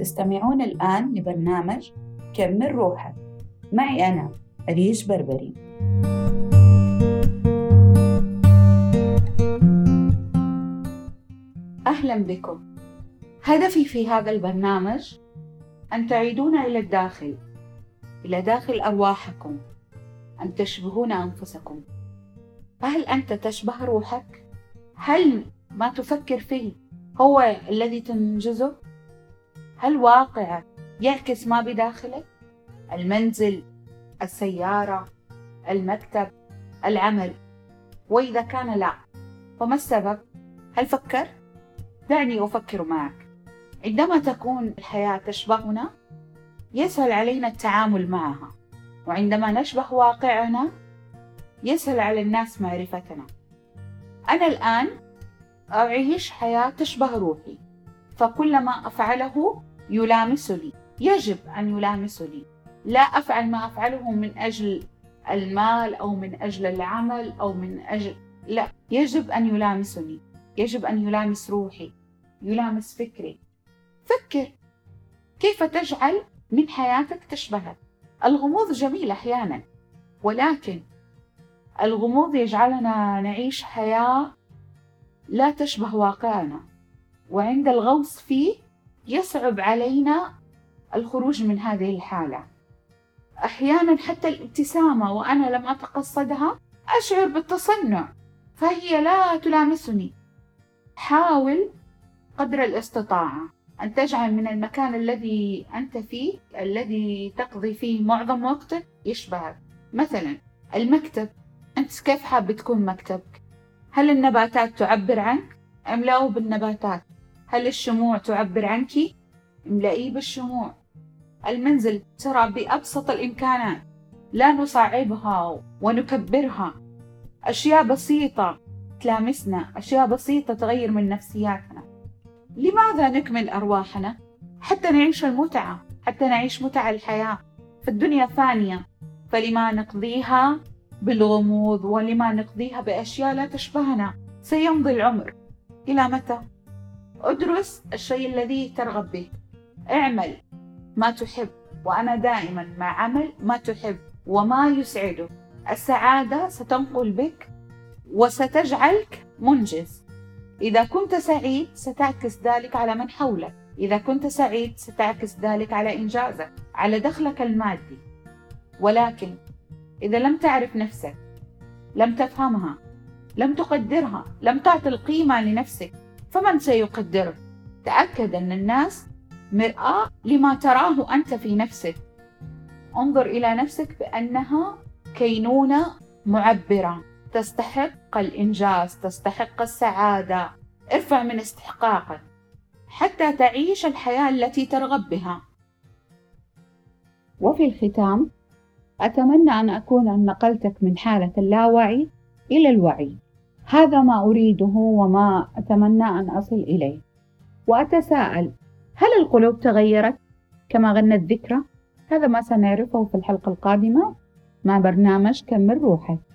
تستمعون الآن لبرنامج كمل روحك معي أنا أريش بربري. أهلا بكم. هدفي في هذا البرنامج أن تعيدون إلى داخل أرواحكم، أن تشبهون أنفسكم. هل أنت تشبه روحك؟ هل ما تفكر فيه هو الذي تنجزه؟ هل واقعك يعكس ما بداخلك؟ المنزل، السيارة، المكتب، العمل. وإذا كان لا، فما السبب؟ هل فكرت؟ دعني أفكر معك. عندما تكون الحياة تشبهنا يسهل علينا التعامل معها، وعندما نشبه واقعنا يسهل على الناس معرفتنا. أنا الآن أعيش حياة تشبه روحي، فكل ما أفعله يلامسني، يجب أن يلامسني. لا أفعل ما أفعله من أجل المال أو من أجل العمل أو من أجل، لا، يجب أن يلامسني، يجب أن يلامس روحي، يلامس فكري. فكر كيف تجعل من حياتك تشبهك. الغموض جميل أحيانا، ولكن الغموض يجعلنا نعيش حياة لا تشبه واقعنا، وعند الغوص فيه يصعب علينا الخروج من هذه الحالة. أحيانا حتى الابتسامة وأنا لم أتقصدها أشعر بالتصنع، فهي لا تلامسني. حاول قدر الاستطاعة أن تجعل من المكان الذي أنت فيه، الذي تقضي فيه معظم وقتك، يشبهك. مثلا المكتب، أنت كيف حاب تكون مكتبك؟ هل النباتات تعبر عنك؟ املأه بالنباتات. هل الشموع تعبر عنك؟ املئيه بالشموع. المنزل ترى بأبسط الإمكانات، لا نصعبها ونكبرها. أشياء بسيطة تلامسنا، أشياء بسيطة تغير من نفسياتنا. لماذا نكمل أرواحنا؟ حتى نعيش المتعة، حتى نعيش متع الحياة. فالدنيا فانية، فلما نقضيها بالغموض ولما نقضيها بأشياء لا تشبهنا سيمضي العمر. إلى متى؟ أدرس الشيء الذي ترغب به، اعمل ما تحب، وأنا دائما مع عمل ما تحب وما يسعده. السعادة ستنقل بك وستجعلك منجز. إذا كنت سعيد ستعكس ذلك على من حولك، إذا كنت سعيد ستعكس ذلك على إنجازك، على دخلك المادي. ولكن إذا لم تعرف نفسك، لم تفهمها، لم تقدرها، لم تعطي القيمة لنفسك، فمن سيقدرك؟ تأكد أن الناس مرآة لما تراه أنت في نفسك. انظر إلى نفسك بأنها كينونة معبرة، تستحق الإنجاز، تستحق السعادة. ارفع من استحقاقك حتى تعيش الحياة التي ترغب بها. وفي الختام أتمنى أن أكون أن نقلتك من حالة اللاوعي إلى الوعي. هذا ما أريده وما أتمنى أن أصل إليه. وأتساءل، هل القلوب تغيرت كما غنت الذكرى؟ هذا ما سنعرفه في الحلقة القادمة مع برنامج كمل روحك.